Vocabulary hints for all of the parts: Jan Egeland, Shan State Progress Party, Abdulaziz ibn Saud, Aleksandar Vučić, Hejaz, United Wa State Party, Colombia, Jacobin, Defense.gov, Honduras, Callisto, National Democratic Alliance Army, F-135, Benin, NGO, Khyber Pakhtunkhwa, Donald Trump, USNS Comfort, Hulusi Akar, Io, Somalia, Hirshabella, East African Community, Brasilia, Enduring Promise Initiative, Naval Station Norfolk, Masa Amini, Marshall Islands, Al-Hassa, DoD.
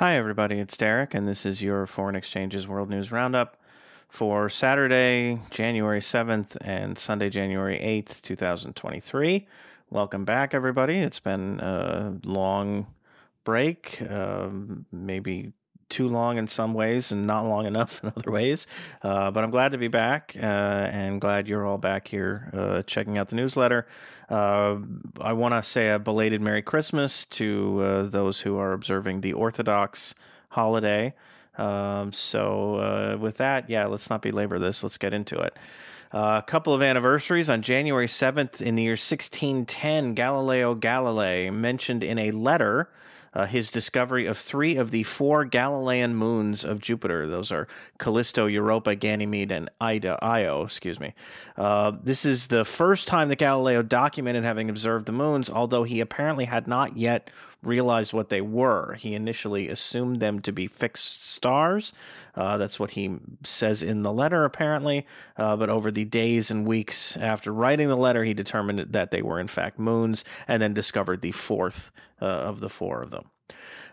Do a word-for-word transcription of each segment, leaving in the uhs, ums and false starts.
Hi everybody, it's Derek, and this is your Foreign Exchanges World News Roundup for Saturday, January seventh, and Sunday, January eighth, two thousand twenty-three. Welcome back, everybody. It's been a long break, uh, maybe too long in some ways and not long enough in other ways, uh, but I'm glad to be back uh, and glad you're all back here uh, checking out the newsletter. Uh, I want to say a belated Merry Christmas to uh, those who are observing the Orthodox holiday. Um, so uh, with that, yeah, let's not belabor this. Let's get into it. Uh, a couple of anniversaries. On January seventh in the year sixteen ten, Galileo Galilei mentioned in a letter Uh, his discovery of three of the four Galilean moons of Jupiter. Those are Callisto, Europa, Ganymede, and Ida, Io, excuse me. Uh, this is the first time that Galileo documented having observed the moons, although he apparently had not yet realized what they were. He initially assumed them to be fixed stars. Uh, that's what he says in the letter, apparently. Uh, but over the days and weeks after writing the letter, he determined that they were, in fact, moons, and then discovered the fourth Uh, of the four of them.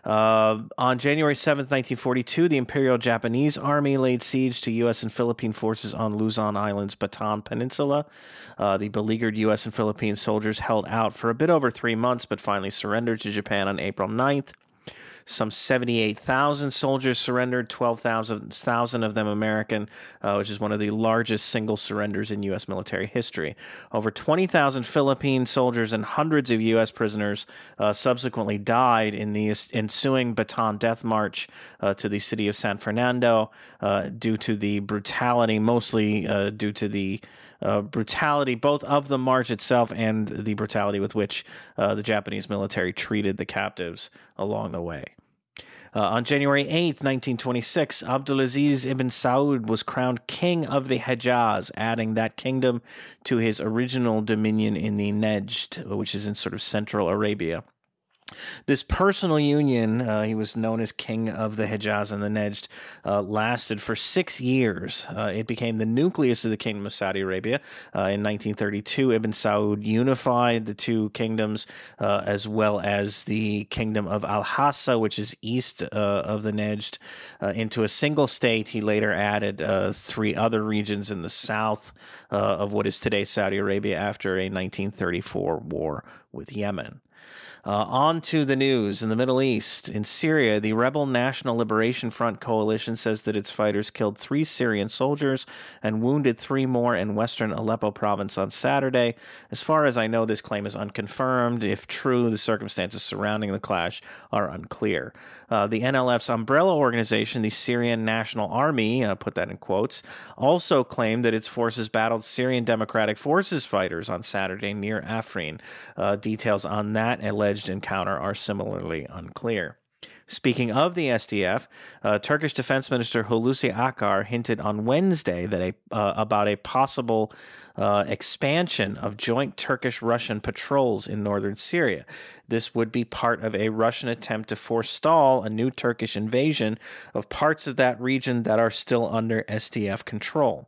Uh, on January seventh, nineteen forty-two, the Imperial Japanese Army laid siege to U S and Philippine forces on Luzon Island's Bataan Peninsula. Uh, the beleaguered U S and Philippine soldiers held out for a bit over three months, but finally surrendered to Japan on April ninth. Some seventy-eight thousand soldiers surrendered, twelve thousand of them American, uh, which is one of the largest single surrenders in U S military history. Over twenty thousand Philippine soldiers and hundreds of U S prisoners uh, subsequently died in the ensuing Bataan Death March uh, to the city of San Fernando uh, due to the brutality, mostly uh, due to the Uh, brutality, both of the march itself and the brutality with which uh, the Japanese military treated the captives along the way. Uh, on January eighth, nineteen twenty-six, Abdulaziz ibn Saud was crowned king of the Hejaz, adding that kingdom to his original dominion in the Nejd, which is in sort of central Arabia. This personal union, uh, he was known as King of the Hejaz and the Nejd, uh, lasted for six years. Uh, it became the nucleus of the Kingdom of Saudi Arabia. Uh, in nineteen thirty-two, Ibn Saud unified the two kingdoms, uh, as well as the Kingdom of Al-Hassa, which is east uh, of the Nejd, uh, into a single state. He later added uh, three other regions in the south uh, of what is today Saudi Arabia after a nineteen thirty-four war with Yemen. Uh, on to the news in the Middle East. In Syria, the rebel National Liberation Front coalition says that its fighters killed three Syrian soldiers and wounded three more in western Aleppo province on Saturday. As far as I know, this claim is unconfirmed. If true, the circumstances surrounding the clash are unclear. Uh, the N L F's umbrella organization, the Syrian National Army, uh, put that in quotes, also claimed that its forces battled Syrian Democratic Forces fighters on Saturday near Afrin. Uh, details on that alleged encounter are similarly unclear. Speaking of the S D F, uh, Turkish Defense Minister Hulusi Akar hinted on Wednesday that a, uh, about a possible uh, expansion of joint Turkish-Russian patrols in northern Syria. This would be part of a Russian attempt to forestall a new Turkish invasion of parts of that region that are still under S D F control.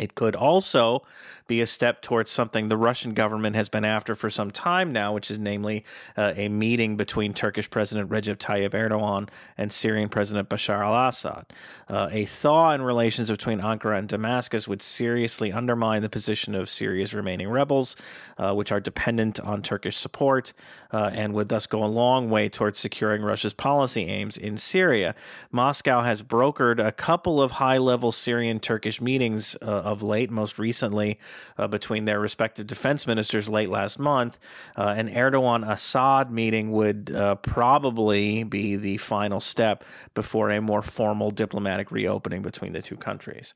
It could also be a step towards something the Russian government has been after for some time now, which is namely uh, a meeting between Turkish President Recep Tayyip Erdogan and Syrian President Bashar al Assad. Uh, a thaw in relations between Ankara and Damascus would seriously undermine the position of Syria's remaining rebels, uh, which are dependent on Turkish support, uh, and would thus go a long way towards securing Russia's policy aims in Syria. Moscow has brokered a couple of high-level Syrian-Turkish meetings uh, of late, most recently uh, between their respective defense ministers late last month. Uh, an Erdogan-Assad meeting would uh, probably be the final step before a more formal diplomatic reopening between the two countries.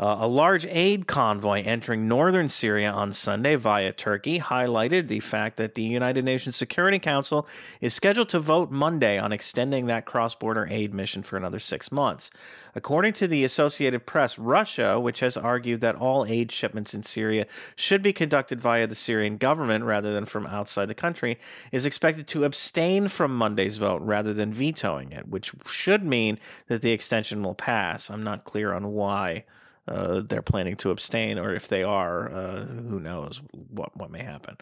Uh, a large aid convoy entering northern Syria on Sunday via Turkey highlighted the fact that the United Nations Security Council is scheduled to vote Monday on extending that cross-border aid mission for another six months. According to the Associated Press, Russia, which has argued that all aid shipments in Syria should be conducted via the Syrian government rather than from outside the country, is expected to abstain from Monday's vote rather than vetoing it, which should mean that the extension will pass. I'm not clear on why uh, they're planning to abstain, or if they are, uh, who knows what what may happen.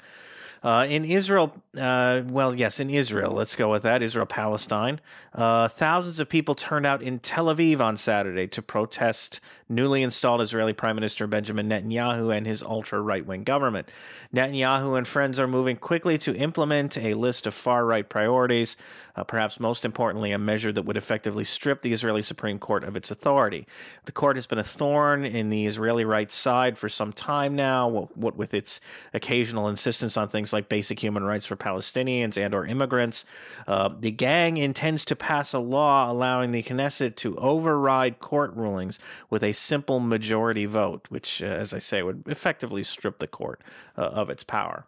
Uh, in Israel, uh, well, yes, in Israel, let's go with that, Israel-Palestine. Uh, thousands of people turned out in Tel Aviv on Saturday to protest newly installed Israeli Prime Minister Benjamin Netanyahu and his ultra-right-wing government. Netanyahu and friends are moving quickly to implement a list of far-right priorities, uh, perhaps most importantly, a measure that would effectively strip the Israeli Supreme Court of its authority. The court has been a thorn in the Israeli right side for some time now, what, what with its occasional insistence on things like basic human rights for Palestinians and or immigrants. Uh, the gang intends to pass a law allowing the Knesset to override court rulings with a simple majority vote, which, uh, as I say, would effectively strip the court uh, of its power.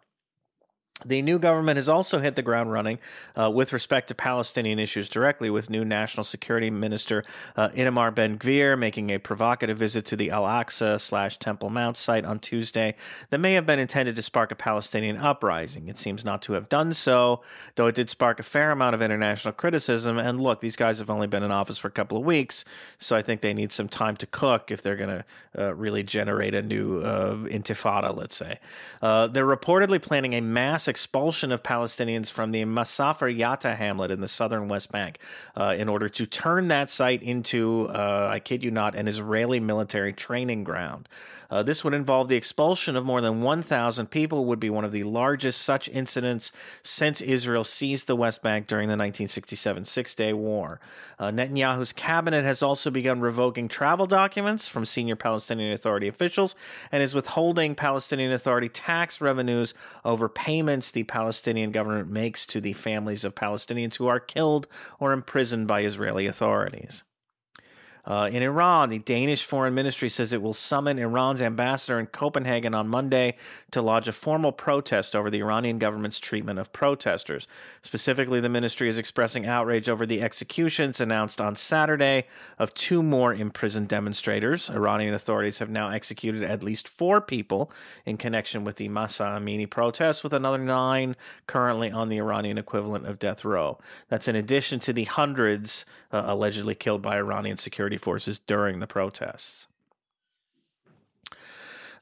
The new government has also hit the ground running uh, with respect to Palestinian issues directly, with new National Security Minister uh, Itamar Ben-Gvir making a provocative visit to the Al-Aqsa slash Temple Mount site on Tuesday that may have been intended to spark a Palestinian uprising. It seems not to have done so, though it did spark a fair amount of international criticism. And look, these guys have only been in office for a couple of weeks, so I think they need some time to cook if they're going to uh, really generate a new uh, intifada, let's say. Uh, they're reportedly planning a massive expulsion of Palestinians from the Masafer Yatta hamlet in the southern West Bank uh, in order to turn that site into, uh, I kid you not, an Israeli military training ground. Uh, this would involve the expulsion of more than one thousand people, would be one of the largest such incidents since Israel seized the West Bank during the nineteen sixty-seven Six-Day War. Uh, Netanyahu's cabinet has also begun revoking travel documents from senior Palestinian Authority officials and is withholding Palestinian Authority tax revenues over payments the Palestinian government makes to the families of Palestinians who are killed or imprisoned by Israeli authorities. Uh, in Iran, the Danish Foreign Ministry says it will summon Iran's ambassador in Copenhagen on Monday to lodge a formal protest over the Iranian government's treatment of protesters. Specifically, the ministry is expressing outrage over the executions announced on Saturday of two more imprisoned demonstrators. Iranian authorities have now executed at least four people in connection with the Masa Amini protests, with another nine currently on the Iranian equivalent of death row. That's in addition to the hundreds uh, allegedly killed by Iranian security forces during the protests.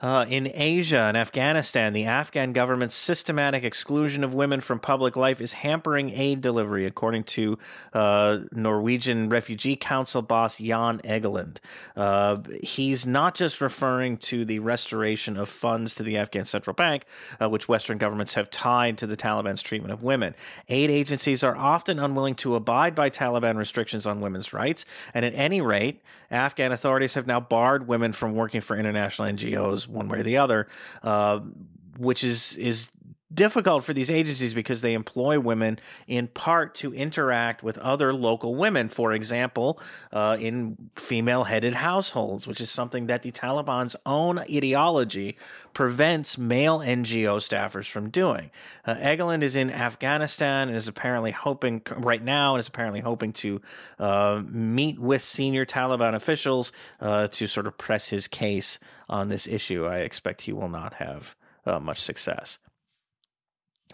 Uh, in Asia and Afghanistan, the Afghan government's systematic exclusion of women from public life is hampering aid delivery, according to uh, Norwegian Refugee Council boss Jan Egeland. Uh, he's not just referring to the restoration of funds to the Afghan Central Bank, uh, which Western governments have tied to the Taliban's treatment of women. Aid agencies are often unwilling to abide by Taliban restrictions on women's rights, and at any rate, Afghan authorities have now barred women from working for international N G Os one way or the other, uh, which is is difficult for these agencies because they employ women in part to interact with other local women, for example, uh, in female-headed households, which is something that the Taliban's own ideology prevents male N G O staffers from doing. Uh, Egeland is in Afghanistan and is apparently hoping right now and is apparently hoping to uh, meet with senior Taliban officials uh, to sort of press his case on this issue. I expect he will not have uh, much success.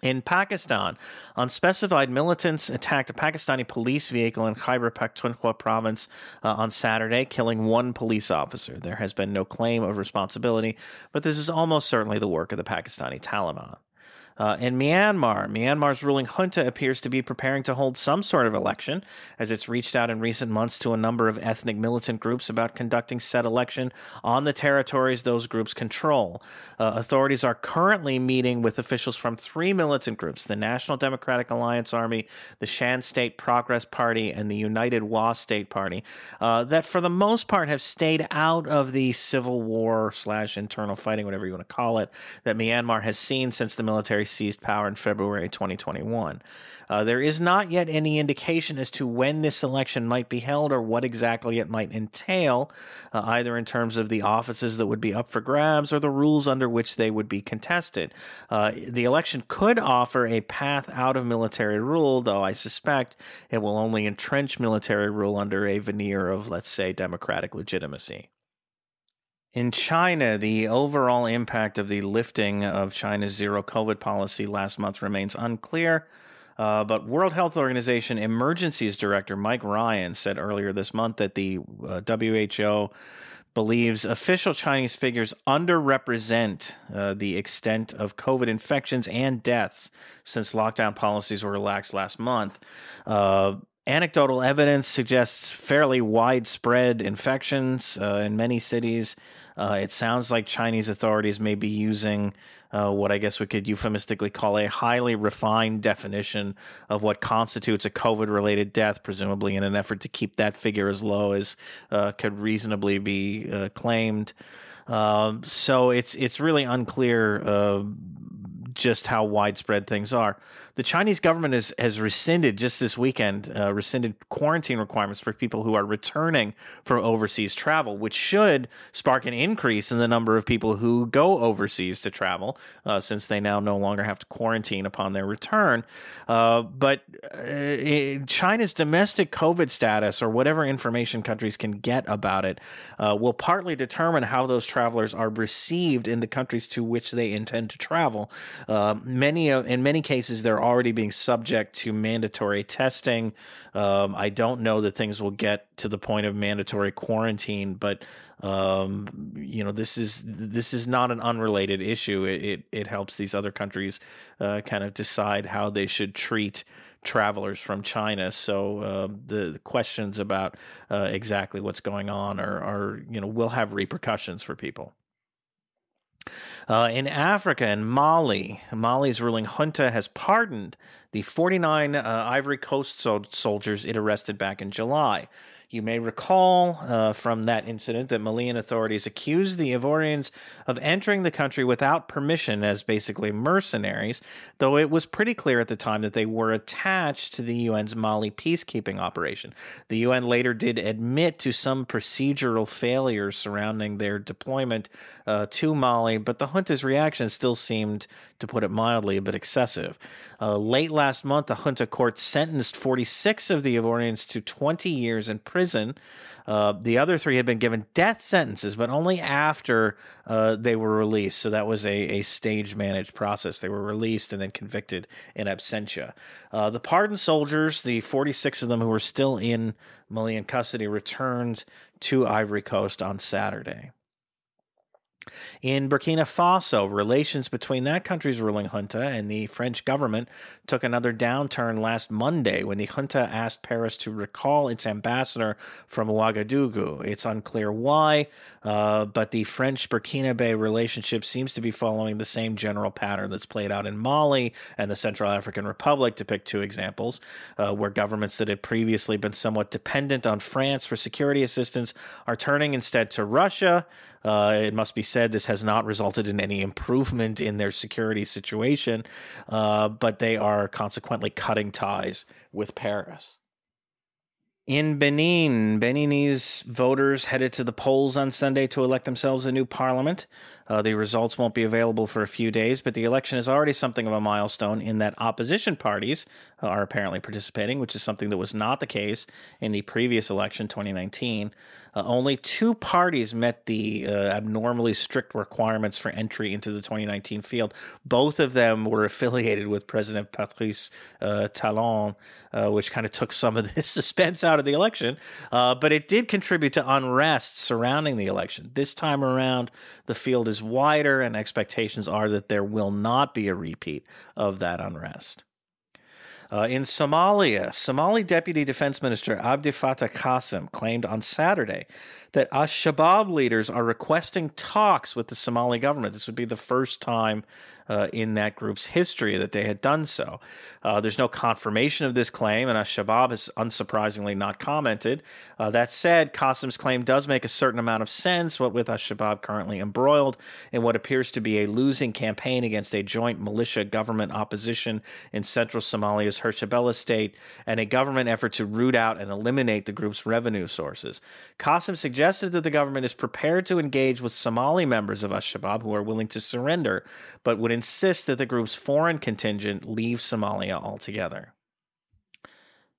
In Pakistan, unspecified militants attacked a Pakistani police vehicle in Khyber Pakhtunkhwa province uh, on Saturday, killing one police officer. There has been no claim of responsibility, but this is almost certainly the work of the Pakistani Taliban. Uh, in Myanmar, Myanmar's ruling junta appears to be preparing to hold some sort of election, as it's reached out in recent months to a number of ethnic militant groups about conducting said election on the territories those groups control. Uh, authorities are currently meeting with officials from three militant groups, the National Democratic Alliance Army, the Shan State Progress Party, and the United Wa State Party, uh, that for the most part have stayed out of the civil war slash internal fighting, whatever you want to call it, that Myanmar has seen since the military seized power in February twenty twenty-one. Uh, there is not yet any indication as to when this election might be held or what exactly it might entail, uh, either in terms of the offices that would be up for grabs or the rules under which they would be contested. Uh, the election could offer a path out of military rule, though I suspect it will only entrench military rule under a veneer of, let's say, democratic legitimacy. In China, the overall impact of the lifting of China's zero-COVID policy last month remains unclear, uh, but World Health Organization Emergencies Director Mike Ryan said earlier this month that the uh, W H O believes official Chinese figures underrepresent uh, the extent of COVID infections and deaths since lockdown policies were relaxed last month. Uh, anecdotal evidence suggests fairly widespread infections uh, in many cities. Uh, it sounds like Chinese authorities may be using uh, what I guess we could euphemistically call a highly refined definition of what constitutes a COVID-related death, presumably in an effort to keep that figure as low as uh, could reasonably be uh, claimed. Uh, so it's it's really unclear uh, just how widespread things are. The Chinese government has, has rescinded just this weekend, uh, rescinded quarantine requirements for people who are returning for overseas travel, which should spark an increase in the number of people who go overseas to travel, uh, since they now no longer have to quarantine upon their return. Uh, but uh, China's domestic COVID status, or whatever information countries can get about it, uh, will partly determine how those travelers are received in the countries to which they intend to travel. Uh, many, uh, in many cases, there are already being subject to mandatory testing. Um, I don't know that things will get to the point of mandatory quarantine, but um, you know, this is this is not an unrelated issue. It it, it helps these other countries uh, kind of decide how they should treat travelers from China. So uh, the, the questions about uh, exactly what's going on are, are you know will have repercussions for people. Uh, in Africa, in Mali, Mali's ruling junta has pardoned the forty-nine uh, Ivory Coast so- soldiers it arrested back in July. You may recall uh, from that incident that Malian authorities accused the Ivorians of entering the country without permission as basically mercenaries, though it was pretty clear at the time that they were attached to the U N's Mali peacekeeping operation. The U N later did admit to some procedural failures surrounding their deployment uh, to Mali, but the junta's reaction still seemed, to put it mildly, a bit excessive. Uh, late last month, the junta court sentenced forty-six of the Ivorians to twenty years in prison. prison. Uh, the other three had been given death sentences, but only after uh, they were released. So that was a, a stage-managed process. They were released and then convicted in absentia. Uh, the pardoned soldiers, the forty-six of them who were still in Malian custody, returned to Ivory Coast on Saturday. In Burkina Faso, relations between that country's ruling junta and the French government took another downturn last Monday when the junta asked Paris to recall its ambassador from Ouagadougou. It's unclear why, uh, but the French-Burkina relationship seems to be following the same general pattern that's played out in Mali and the Central African Republic, to pick two examples, uh, where governments that had previously been somewhat dependent on France for security assistance are turning instead to Russia. Uh, it must be said this has not resulted in any improvement in their security situation, uh, but they are consequently cutting ties with Paris. In Benin, Beninese voters headed to the polls on Sunday to elect themselves a new parliament. Uh, the results won't be available for a few days, but the election is already something of a milestone in that opposition parties are apparently participating, which is something that was not the case in the previous election, twenty nineteen. Uh, only two parties met the uh, abnormally strict requirements for entry into the twenty nineteen field. Both of them were affiliated with President Patrice uh, Talon, uh, which kind of took some of the suspense out of the election, uh, but it did contribute to unrest surrounding the election. This time around, the field is wider, and expectations are that there will not be a repeat of that unrest. Uh, in Somalia, Somali Deputy Defense Minister Abdi Fatah Qasim claimed on Saturday that Ash Shabaab leaders are requesting talks with the Somali government. This would be the first time uh, in that group's history that they had done so. Uh, there's no confirmation of this claim, and Ash Shabaab has unsurprisingly not commented. Uh, that said, Qasim's claim does make a certain amount of sense, what with Ash Shabaab currently embroiled in what appears to be a losing campaign against a joint militia government opposition in central Somalia's Hirshabella state and a government effort to root out and eliminate the group's revenue sources. Qasim suggests that the government is prepared to engage with Somali members of Al-Shabaab who are willing to surrender, but would insist that the group's foreign contingent leave Somalia altogether.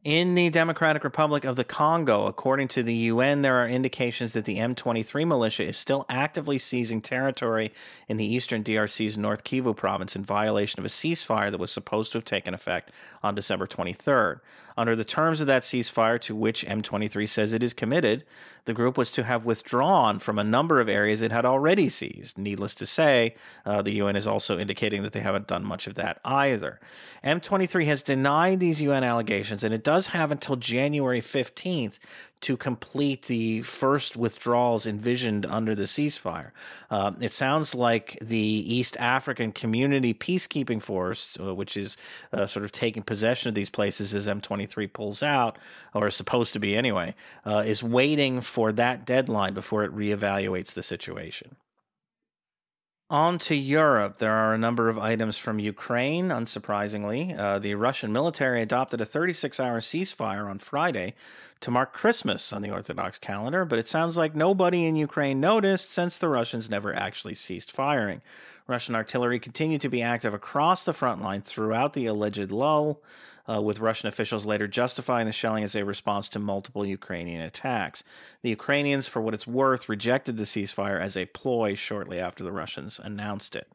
In the Democratic Republic of the Congo, according to the U N, there are indications that the M twenty-three militia is still actively seizing territory in the eastern D R C's North Kivu province in violation of a ceasefire that was supposed to have taken effect on December twenty-third. Under the terms of that ceasefire, to which M twenty-three says it is committed, the group was to have withdrawn from a number of areas it had already seized. Needless to say, uh, the U N is also indicating that they haven't done much of that either. M twenty-three has denied these U N allegations, and it does have until January fifteenth to complete the first withdrawals envisioned under the ceasefire. Uh, it sounds like the East African Community Peacekeeping Force, which is uh, sort of taking possession of these places as M twenty-three pulls out, or is supposed to be anyway, uh, is waiting for that deadline before it reevaluates the situation. On to Europe. There are a number of items from Ukraine, unsurprisingly. Uh, the Russian military adopted a thirty-six hour ceasefire on Friday to mark Christmas on the Orthodox calendar, but it sounds like nobody in Ukraine noticed since the Russians never actually ceased firing. Russian artillery continued to be active across the front line throughout the alleged lull, Uh, with Russian officials later justifying the shelling as a response to multiple Ukrainian attacks. The Ukrainians, for what it's worth, rejected the ceasefire as a ploy shortly after the Russians announced it.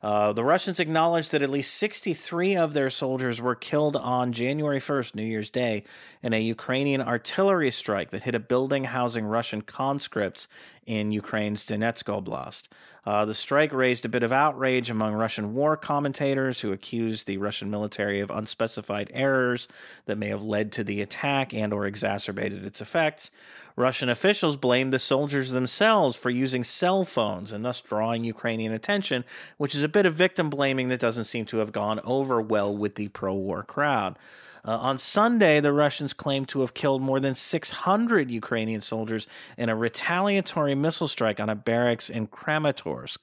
Uh, the Russians acknowledged that at least sixty-three of their soldiers were killed on January first, New Year's Day, in a Ukrainian artillery strike that hit a building housing Russian conscripts in Ukraine's Donetsk Oblast. Uh, the strike raised a bit of outrage among Russian war commentators who accused the Russian military of unspecified errors that may have led to the attack and or exacerbated its effects. Russian officials blamed the soldiers themselves for using cell phones and thus drawing Ukrainian attention, which is a bit of victim blaming that doesn't seem to have gone over well with the pro-war crowd. Uh, on Sunday, the Russians claimed to have killed more than six hundred Ukrainian soldiers in a retaliatory missile strike on a barracks in Kramatorsk.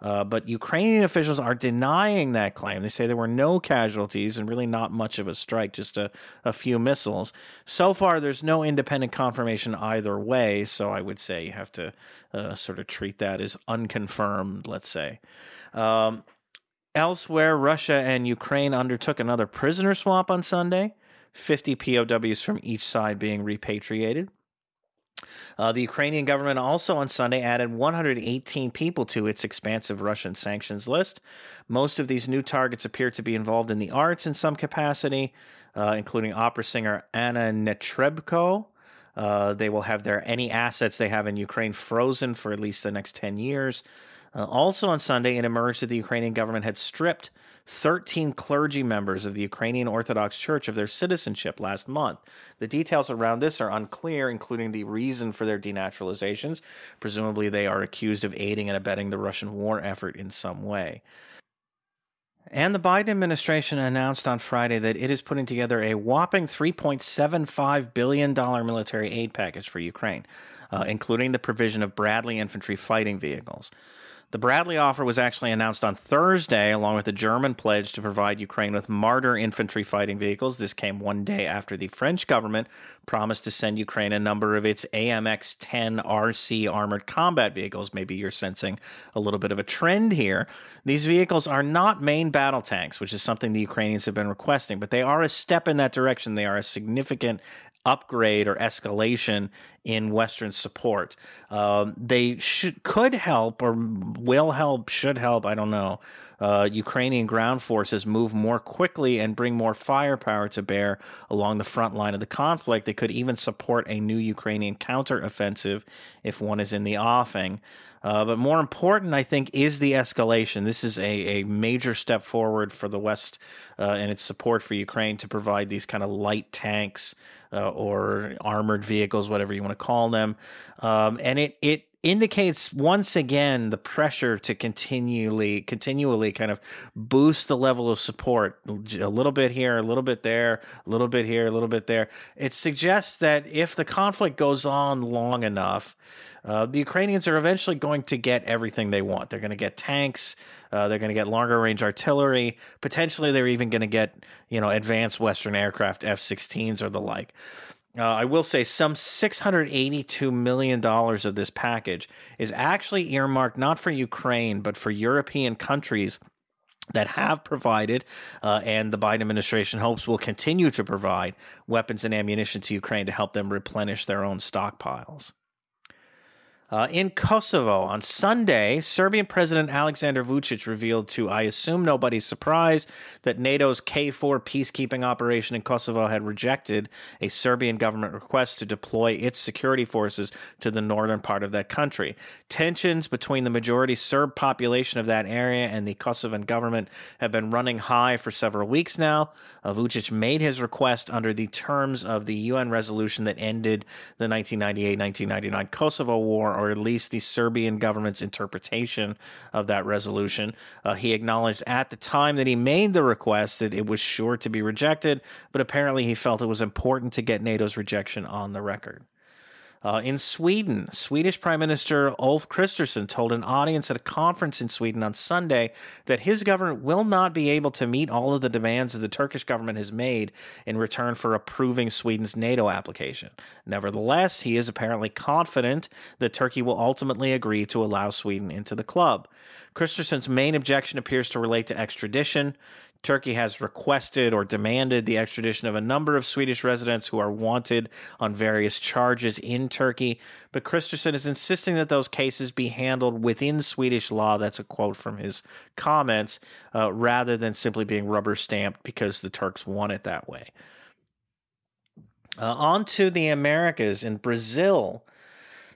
Uh, but Ukrainian officials are denying that claim. They say there were no casualties and really not much of a strike, just a, a few missiles. So far, there's no independent confirmation either way, so I would say you have to uh, sort of treat that as unconfirmed, let's say. Um, elsewhere, Russia and Ukraine undertook another prisoner swap on Sunday, fifty P O Ws from each side being repatriated. Uh, the Ukrainian government also on Sunday added one hundred eighteen people to its expansive Russian sanctions list. Most of these new targets appear to be involved in the arts in some capacity, uh, including opera singer Anna Netrebko. Uh, they will have their any assets they have in Ukraine frozen for at least the next ten years. Uh, also on Sunday, it emerged that the Ukrainian government had stripped thirteen clergy members of the Ukrainian Orthodox Church of their citizenship last month. The details around this are unclear, including the reason for their denaturalizations. Presumably, they are accused of aiding and abetting the Russian war effort in some way. And the Biden administration announced on Friday that it is putting together a whopping three point seven five billion dollars military aid package for Ukraine, uh, including the provision of Bradley infantry fighting vehicles. The Bradley offer was actually announced on Thursday, along with the German pledge to provide Ukraine with Martyr infantry fighting vehicles. This came one day after the French government promised to send Ukraine a number of its A M X ten R C armored combat vehicles. Maybe you're sensing a little bit of a trend here. These vehicles are not main battle tanks, which is something the Ukrainians have been requesting, but they are a step in that direction. They are a significant upgrade or escalation in Western support. Um, they should, could help or will help, should help, I don't know, uh, Ukrainian ground forces move more quickly and bring more firepower to bear along the front line of the conflict. They could even support a new Ukrainian counteroffensive if one is in the offing. Uh, but more important, I think, is the escalation. This is a, a major step forward for the West uh, and its support for Ukraine to provide these kind of light tanks uh, or armored vehicles, whatever you want to call them. Um, and it it indicates once again the pressure to continually, continually kind of boost the level of support a little bit here, a little bit there, a little bit here, a little bit there. It suggests that if the conflict goes on long enough, Uh, the Ukrainians are eventually going to get everything they want. They're going to get tanks. Uh, they're going to get longer-range artillery. Potentially, they're even going to get, you know, advanced Western aircraft, F sixteens or the like. Uh, I will say some six hundred eighty-two million dollars of this package is actually earmarked not for Ukraine but for European countries that have provided, uh, and the Biden administration hopes will continue to provide, weapons and ammunition to Ukraine to help them replenish their own stockpiles. Uh, in Kosovo, on Sunday, Serbian President Aleksandar Vučić revealed to, I assume nobody's surprise, that NATO's K four peacekeeping operation in Kosovo had rejected a Serbian government request to deploy its security forces to the northern part of that country. Tensions between the majority Serb population of that area and the Kosovan government have been running high for several weeks now. Uh, Vučić made his request under the terms of the U N resolution that ended the nineteen ninety-eight nineteen ninety-nine Kosovo War, or at least the Serbian government's interpretation of that resolution. Uh, he acknowledged at the time that he made the request that it was sure to be rejected, but apparently he felt it was important to get NATO's rejection on the record. Uh, in Sweden, Swedish Prime Minister Ulf Kristersson told an audience at a conference in Sweden on Sunday that his government will not be able to meet all of the demands that the Turkish government has made in return for approving Sweden's NATO application. Nevertheless, he is apparently confident that Turkey will ultimately agree to allow Sweden into the club. Kristersson's main objection appears to relate to extradition. Turkey has requested or demanded the extradition of a number of Swedish residents who are wanted on various charges in Turkey, but Kristersson is insisting that those cases be handled within Swedish law, that's a quote from his comments, uh, rather than simply being rubber-stamped because the Turks want it that way. Uh, on to the Americas. In Brazil,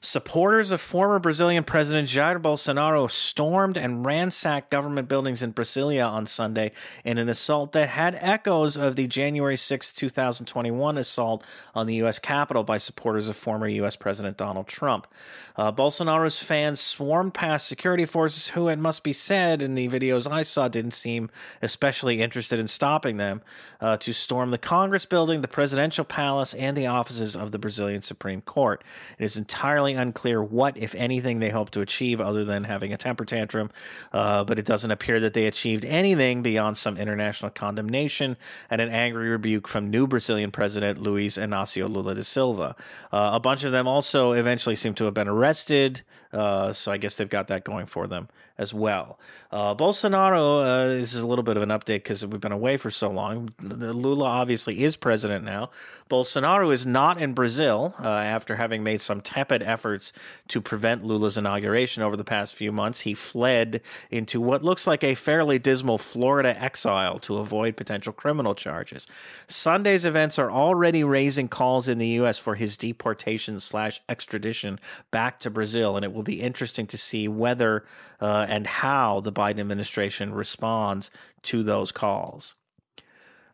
supporters of former Brazilian President Jair Bolsonaro stormed and ransacked government buildings in Brasilia on Sunday in an assault that had echoes of the January sixth, twenty twenty-one assault on the U S Capitol by supporters of former U S President Donald Trump. Uh, Bolsonaro's fans swarmed past security forces who, it must be said, in the videos I saw, didn't seem especially interested in stopping them, uh, to storm the Congress building, the presidential palace, and the offices of the Brazilian Supreme Court. It is entirely unclear what, if anything, they hope to achieve other than having a temper tantrum, uh, but it doesn't appear that they achieved anything beyond some international condemnation and an angry rebuke from new Brazilian president Luiz Inacio Lula da Silva. Uh, a bunch of them also eventually seem to have been arrested, uh, so I guess they've got that going for them as well. Uh, Bolsonaro, uh, this is a little bit of an update because we've been away for so long. Lula obviously is president now. Bolsonaro is not in Brazil uh, after having made some tepid efforts to prevent Lula's inauguration over the past few months. He fled into what looks like a fairly dismal Florida exile to avoid potential criminal charges. Sunday's events are already raising calls in the U S for his deportation slash extradition back to Brazil, and it will be interesting to see whether uh, and how the Biden administration responds to those calls.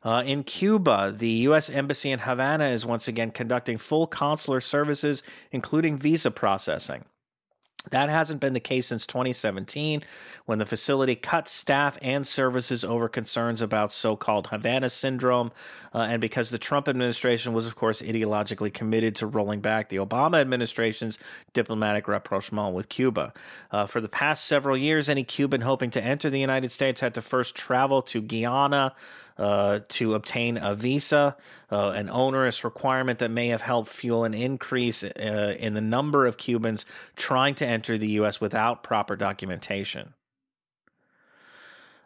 Uh, in Cuba, the U S Embassy in Havana is once again conducting full consular services, including visa processing. That hasn't been the case since twenty seventeen, when the facility cut staff and services over concerns about so-called Havana syndrome, uh, and because the Trump administration was, of course, ideologically committed to rolling back the Obama administration's diplomatic rapprochement with Cuba. Uh, for the past several years, any Cuban hoping to enter the United States had to first travel to Guyana, Uh, to obtain a visa, uh, an onerous requirement that may have helped fuel an increase uh, in the number of Cubans trying to enter the U S without proper documentation.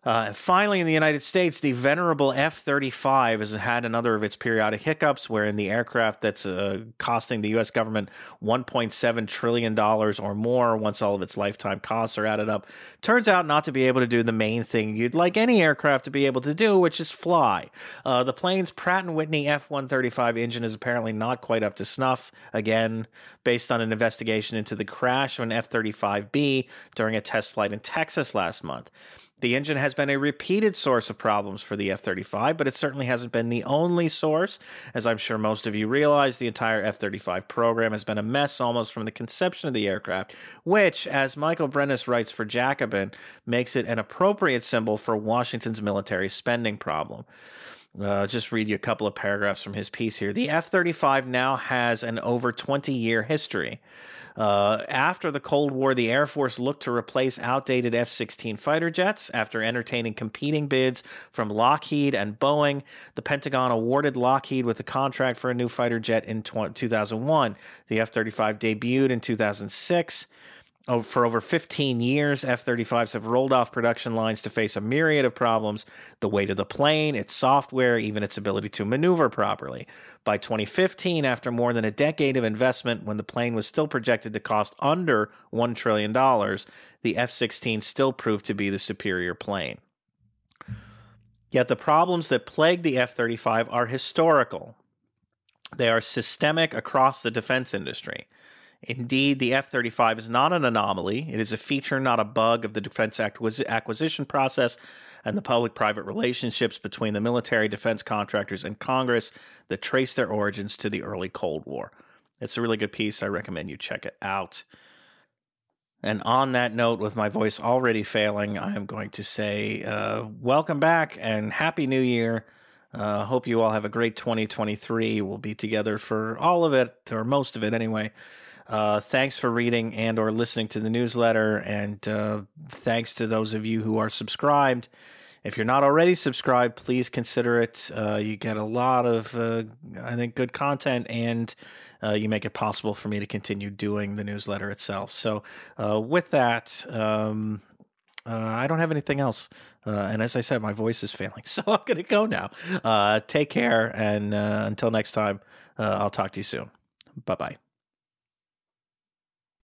Uh, finally, in the United States, the venerable F thirty-five has had another of its periodic hiccups, wherein the aircraft that's uh, costing the U S government one point seven trillion dollars or more once all of its lifetime costs are added up, turns out not to be able to do the main thing you'd like any aircraft to be able to do, which is fly. Uh, the plane's Pratt and Whitney F one thirty-five engine is apparently not quite up to snuff, again, based on an investigation into the crash of an F thirty-five B during a test flight in Texas last month. The engine has been a repeated source of problems for the F thirty-five, but it certainly hasn't been the only source. As I'm sure most of you realize, the entire F thirty-five program has been a mess almost from the conception of the aircraft, which, as Michael Brennan writes for Jacobin, makes it an appropriate symbol for Washington's military spending problem. Uh, just read you a couple of paragraphs from his piece here. The F thirty-five now has an over twenty-year history. Uh, after the Cold War, the Air Force looked to replace outdated F sixteen fighter jets. After entertaining competing bids from Lockheed and Boeing, the Pentagon awarded Lockheed with a contract for a new fighter jet in tw- two thousand one. The F thirty-five debuted in two thousand six. For over fifteen years, F thirty-fives have rolled off production lines to face a myriad of problems, the weight of the plane, its software, even its ability to maneuver properly. By twenty fifteen, after more than a decade of investment, when the plane was still projected to cost under one trillion dollars, the F sixteen still proved to be the superior plane. Yet the problems that plague the F thirty-five are historical. They are systemic across the defense industry. Indeed, the F thirty-five is not an anomaly. It is a feature, not a bug, of the defense acquis- acquisition process and the public-private relationships between the military defense contractors and Congress that trace their origins to the early Cold War. It's a really good piece. I recommend you check it out. And on that note, with my voice already failing, I am going to say uh, welcome back and Happy New Year. Uh, hope you all have a great twenty twenty-three. We'll be together for all of it, or most of it anyway. Uh, thanks for reading and or listening to the newsletter, and uh, thanks to those of you who are subscribed. If you're not already subscribed, please consider it. Uh, you get a lot of, uh, I think, good content, and uh, you make it possible for me to continue doing the newsletter itself. So uh, with that, um, uh, I don't have anything else. Uh, and as I said, my voice is failing, so I'm going to go now. Uh, take care, and uh, until next time, uh, I'll talk to you soon. Bye-bye.